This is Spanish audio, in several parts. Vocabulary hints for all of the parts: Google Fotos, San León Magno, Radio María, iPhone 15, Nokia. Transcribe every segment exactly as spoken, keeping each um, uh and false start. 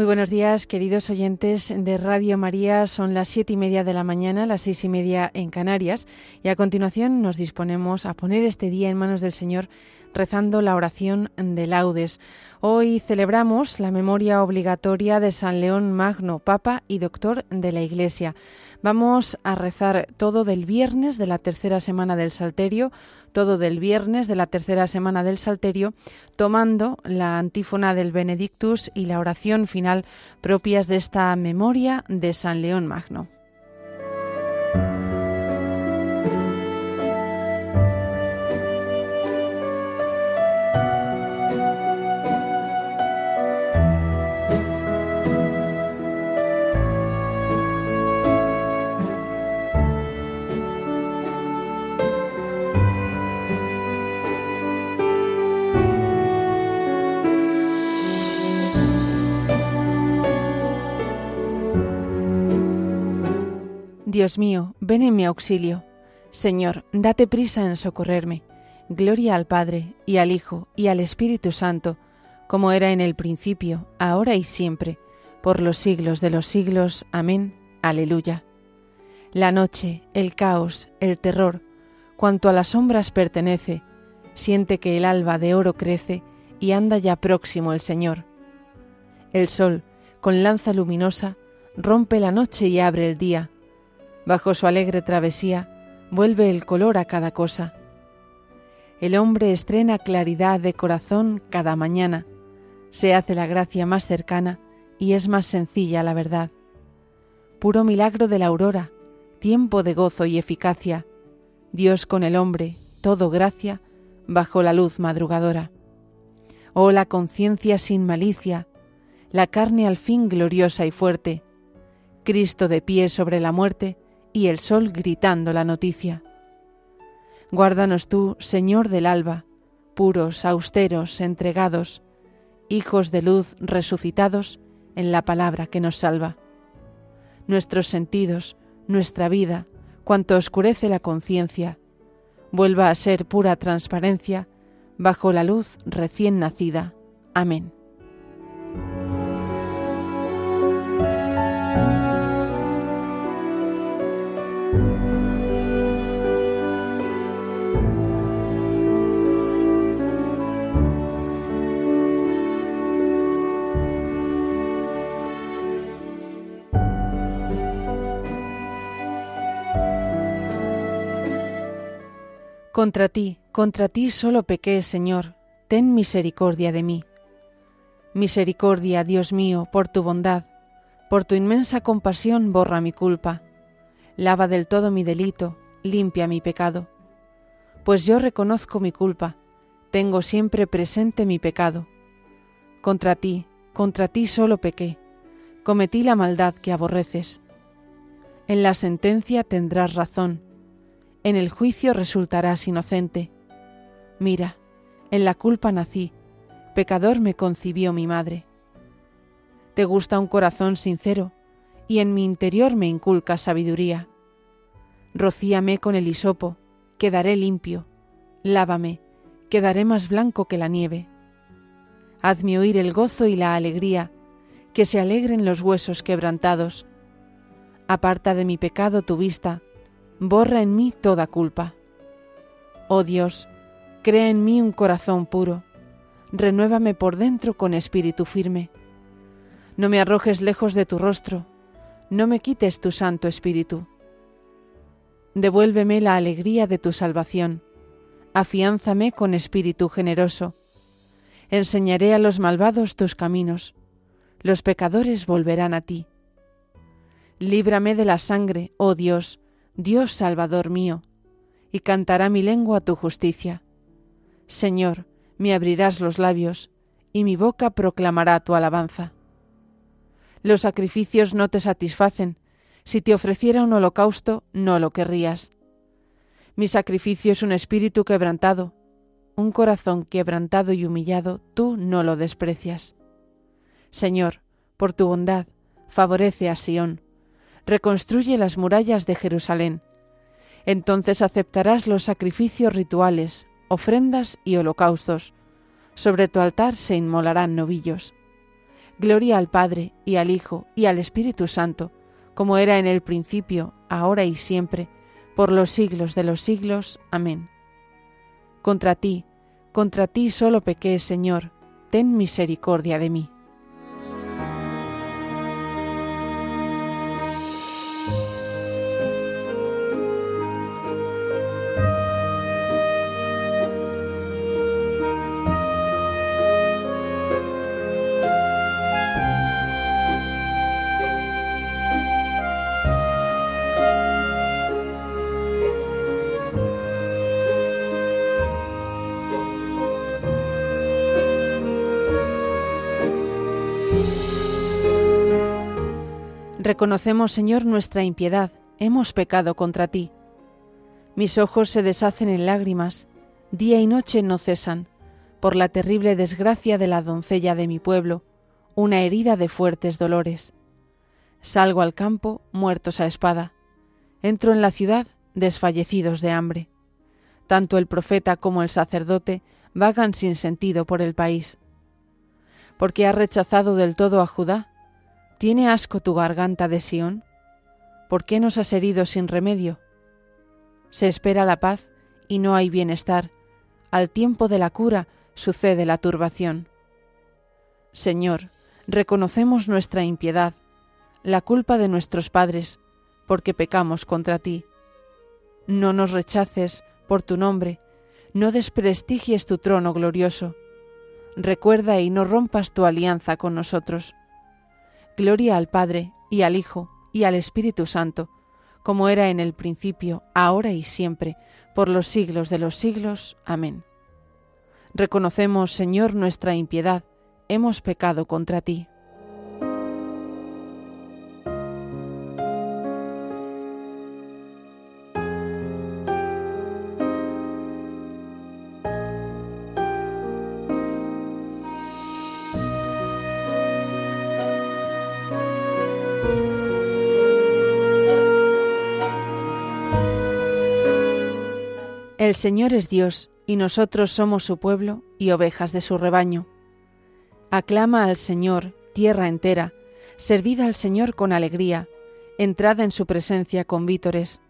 Muy buenos días, queridos oyentes de Radio María. Son las siete y media de la mañana, las seis y media en Canarias. Y a continuación nos disponemos a poner este día en manos del Señor, rezando la oración de Laudes. Hoy celebramos la memoria obligatoria de San León Magno, Papa y Doctor de la Iglesia. Vamos a rezar todo del viernes de la tercera semana del Salterio, todo del viernes de la tercera semana del Salterio, tomando la antífona del Benedictus y la oración final propias de esta memoria de San León Magno. Dios mío, ven en mi auxilio. Señor, date prisa en socorrerme. Gloria al Padre, y al Hijo, y al Espíritu Santo, como era en el principio, ahora y siempre, por los siglos de los siglos. Amén. Aleluya. La noche, el caos, el terror, cuanto a las sombras pertenece, siente que el alba de oro crece, y anda ya próximo el Señor. El sol, con lanza luminosa, rompe la noche y abre el día. Bajo su alegre travesía, vuelve el color a cada cosa. El hombre estrena claridad de corazón cada mañana, se hace la gracia más cercana y es más sencilla la verdad. Puro milagro de la aurora, tiempo de gozo y eficacia, Dios con el hombre, todo gracia, bajo la luz madrugadora. Oh, la conciencia sin malicia, la carne al fin gloriosa y fuerte, Cristo de pie sobre la muerte, y el sol gritando la noticia. Guárdanos tú, Señor del alba, puros, austeros, entregados, hijos de luz resucitados en la palabra que nos salva. Nuestros sentidos, nuestra vida, cuanto oscurece la conciencia, vuelva a ser pura transparencia bajo la luz recién nacida. Amén. Contra ti, contra ti solo pequé, Señor, ten misericordia de mí. Misericordia, Dios mío, por tu bondad, por tu inmensa compasión borra mi culpa, lava del todo mi delito, limpia mi pecado. Pues yo reconozco mi culpa, tengo siempre presente mi pecado. Contra ti, contra ti solo pequé, cometí la maldad que aborreces. En la sentencia tendrás razón, en el juicio resultarás inocente. Mira, en la culpa nací, pecador me concibió mi madre. Te gusta un corazón sincero, y en mi interior me inculca sabiduría. Rocíame con el hisopo, quedaré limpio, lávame, quedaré más blanco que la nieve. Hazme oír el gozo y la alegría, que se alegren los huesos quebrantados. Aparta de mi pecado tu vista, borra en mí toda culpa. Oh Dios, crea en mí un corazón puro, renuévame por dentro con espíritu firme. No me arrojes lejos de tu rostro, no me quites tu santo espíritu. Devuélveme la alegría de tu salvación, afiánzame con espíritu generoso. Enseñaré a los malvados tus caminos, los pecadores volverán a ti. Líbrame de la sangre, oh Dios, Dios Salvador mío, y cantará mi lengua tu justicia. Señor, me abrirás los labios, y mi boca proclamará tu alabanza. Los sacrificios no te satisfacen, si te ofreciera un holocausto no lo querrías. Mi sacrificio es un espíritu quebrantado, un corazón quebrantado y humillado, tú no lo desprecias. Señor, por tu bondad, favorece a Sión. Reconstruye las murallas de Jerusalén. Entonces aceptarás los sacrificios rituales, ofrendas y holocaustos. Sobre tu altar se inmolarán novillos. Gloria al Padre, y al Hijo, y al Espíritu Santo, como era en el principio, ahora y siempre, por los siglos de los siglos. Amén. Contra ti, contra ti solo pequé, Señor, ten misericordia de mí. Reconocemos, Señor, nuestra impiedad, hemos pecado contra ti. Mis ojos se deshacen en lágrimas, día y noche no cesan, por la terrible desgracia de la doncella de mi pueblo, una herida de fuertes dolores. Salgo al campo, muertos a espada. Entro en la ciudad, desfallecidos de hambre. Tanto el profeta como el sacerdote vagan sin sentido por el país. Porque ha rechazado del todo a Judá. ¿Tiene asco tu garganta de Sión? ¿Por qué nos has herido sin remedio? Se espera la paz y no hay bienestar. Al tiempo de la cura sucede la turbación. Señor, reconocemos nuestra impiedad, la culpa de nuestros padres, porque pecamos contra ti. No nos rechaces por tu nombre, no desprestigies tu trono glorioso. Recuerda y no rompas tu alianza con nosotros. Gloria al Padre, y al Hijo, y al Espíritu Santo, como era en el principio, ahora y siempre, por los siglos de los siglos. Amén. Reconocemos, Señor, nuestra impiedad, hemos pecado contra ti. El Señor es Dios, y nosotros somos su pueblo y ovejas de su rebaño. Aclama al Señor, tierra entera, servid al Señor con alegría, entrad en su presencia con vítores.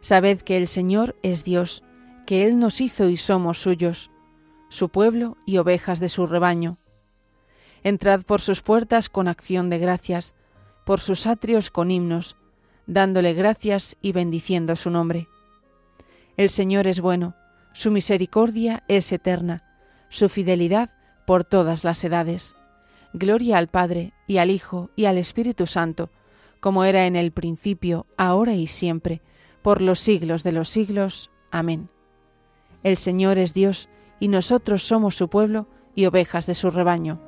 Sabed que el Señor es Dios, que Él nos hizo y somos suyos, su pueblo y ovejas de su rebaño. Entrad por sus puertas con acción de gracias, por sus atrios con himnos, dándole gracias y bendiciendo su nombre. El Señor es bueno, su misericordia es eterna, su fidelidad por todas las edades. Gloria al Padre, y al Hijo, y al Espíritu Santo, como era en el principio, ahora y siempre, por los siglos de los siglos. Amén. El Señor es Dios, y nosotros somos su pueblo y ovejas de su rebaño.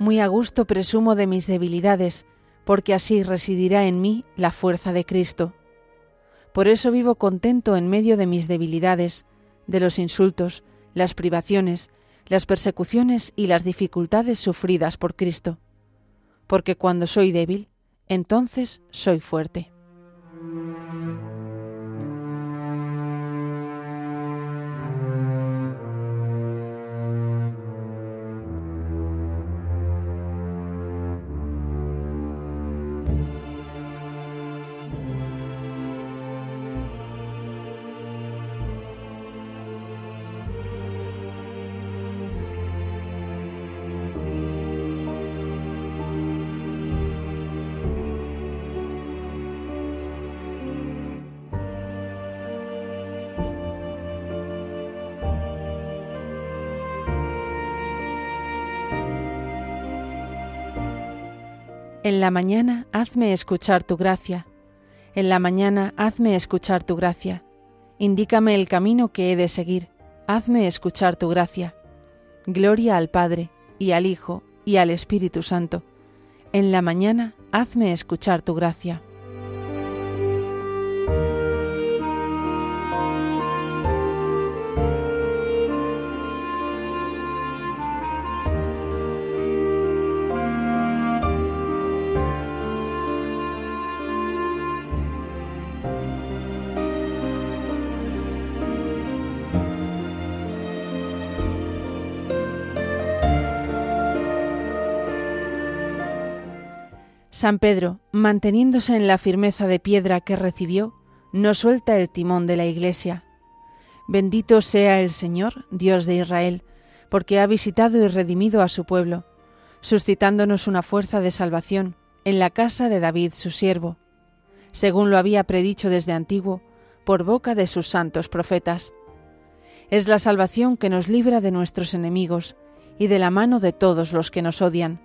Muy a gusto presumo de mis debilidades, porque así residirá en mí la fuerza de Cristo. Por eso vivo contento en medio de mis debilidades, de los insultos, las privaciones, las persecuciones y las dificultades sufridas por Cristo. Porque cuando soy débil, entonces soy fuerte. En la mañana hazme escuchar tu gracia, en la mañana hazme escuchar tu gracia, indícame el camino que he de seguir, hazme escuchar tu gracia. Gloria al Padre, y al Hijo, y al Espíritu Santo. En la mañana, hazme escuchar tu gracia. San Pedro, manteniéndose en la firmeza de piedra que recibió, no suelta el timón de la Iglesia. Bendito sea el Señor, Dios de Israel, porque ha visitado y redimido a su pueblo, suscitándonos una fuerza de salvación en la casa de David su siervo, según lo había predicho desde antiguo, por boca de sus santos profetas. Es la salvación que nos libra de nuestros enemigos y de la mano de todos los que nos odian,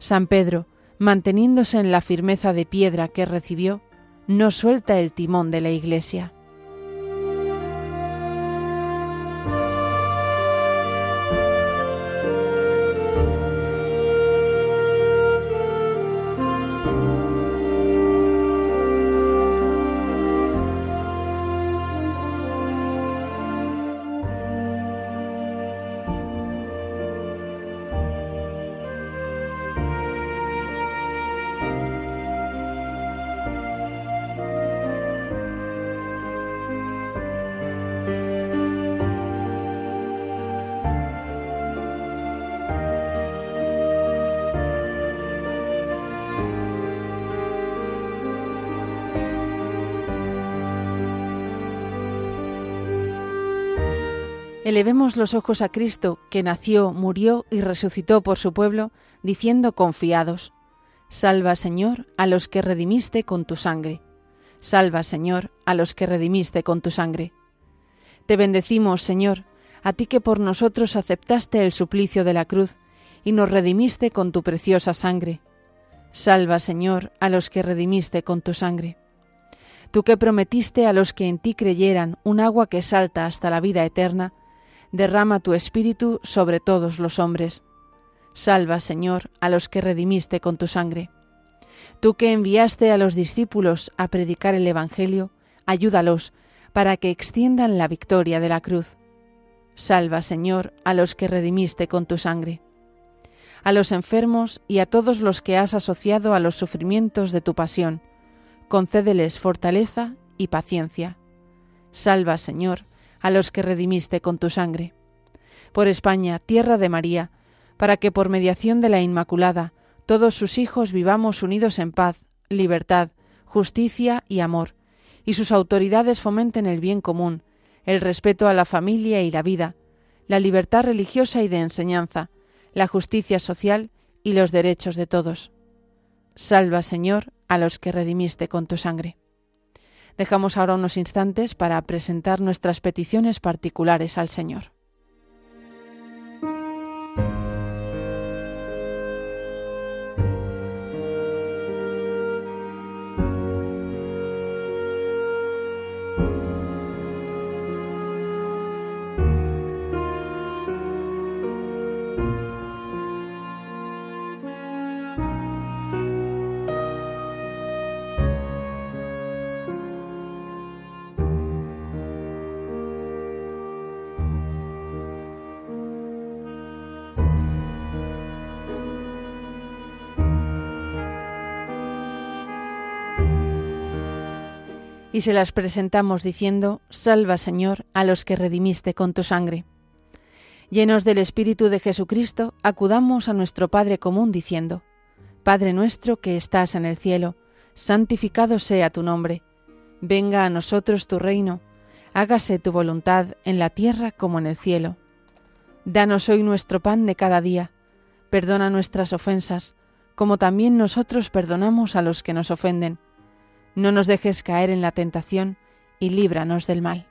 San Pedro, manteniéndose en la firmeza de piedra que recibió, no suelta el timón de la Iglesia. Elevemos los ojos a Cristo, que nació, murió y resucitó por su pueblo, diciendo confiados: Salva, Señor, a los que redimiste con tu sangre. Salva, Señor, a los que redimiste con tu sangre. Te bendecimos, Señor, a ti que por nosotros aceptaste el suplicio de la cruz y nos redimiste con tu preciosa sangre. Salva, Señor, a los que redimiste con tu sangre. Tú que prometiste a los que en ti creyeran un agua que salta hasta la vida eterna, derrama tu espíritu sobre todos los hombres. Salva, Señor, a los que redimiste con tu sangre. Tú que enviaste a los discípulos a predicar el Evangelio, ayúdalos para que extiendan la victoria de la cruz. Salva, Señor, a los que redimiste con tu sangre. A los enfermos y a todos los que has asociado a los sufrimientos de tu pasión, concédeles fortaleza y paciencia. Salva, Señor, a los que redimiste con tu sangre. Por España, tierra de María, para que por mediación de la Inmaculada todos sus hijos vivamos unidos en paz, libertad, justicia y amor, y sus autoridades fomenten el bien común, el respeto a la familia y la vida, la libertad religiosa y de enseñanza, la justicia social y los derechos de todos. Salva, Señor, a los que redimiste con tu sangre. Dejamos ahora unos instantes para presentar nuestras peticiones particulares al Señor. y se las presentamos diciendo: Salva, Señor, a los que redimiste con tu sangre. Llenos del Espíritu de Jesucristo, acudamos a nuestro Padre común diciendo: Padre nuestro que estás en el cielo, santificado sea tu nombre. Venga a nosotros tu reino, hágase tu voluntad en la tierra como en el cielo. Danos hoy nuestro pan de cada día. Perdona nuestras ofensas, como también nosotros perdonamos a los que nos ofenden. No nos dejes caer en la tentación y líbranos del mal.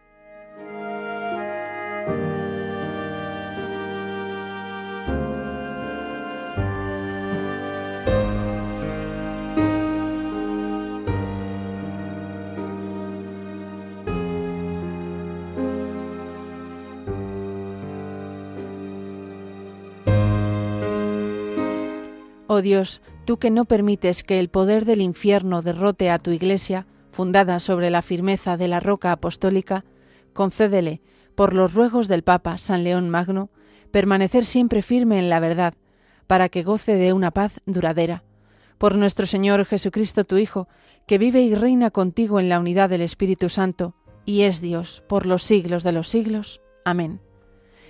Oh Dios, tú que no permites que el poder del infierno derrote a tu Iglesia, fundada sobre la firmeza de la roca apostólica, concédele, por los ruegos del Papa San León Magno, permanecer siempre firme en la verdad, para que goce de una paz duradera. Por nuestro Señor Jesucristo, tu Hijo, que vive y reina contigo en la unidad del Espíritu Santo, y es Dios por los siglos de los siglos. Amén.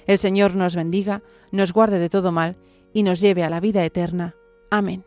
El Señor nos bendiga, nos guarde de todo mal, y nos lleve a la vida eterna. Amén.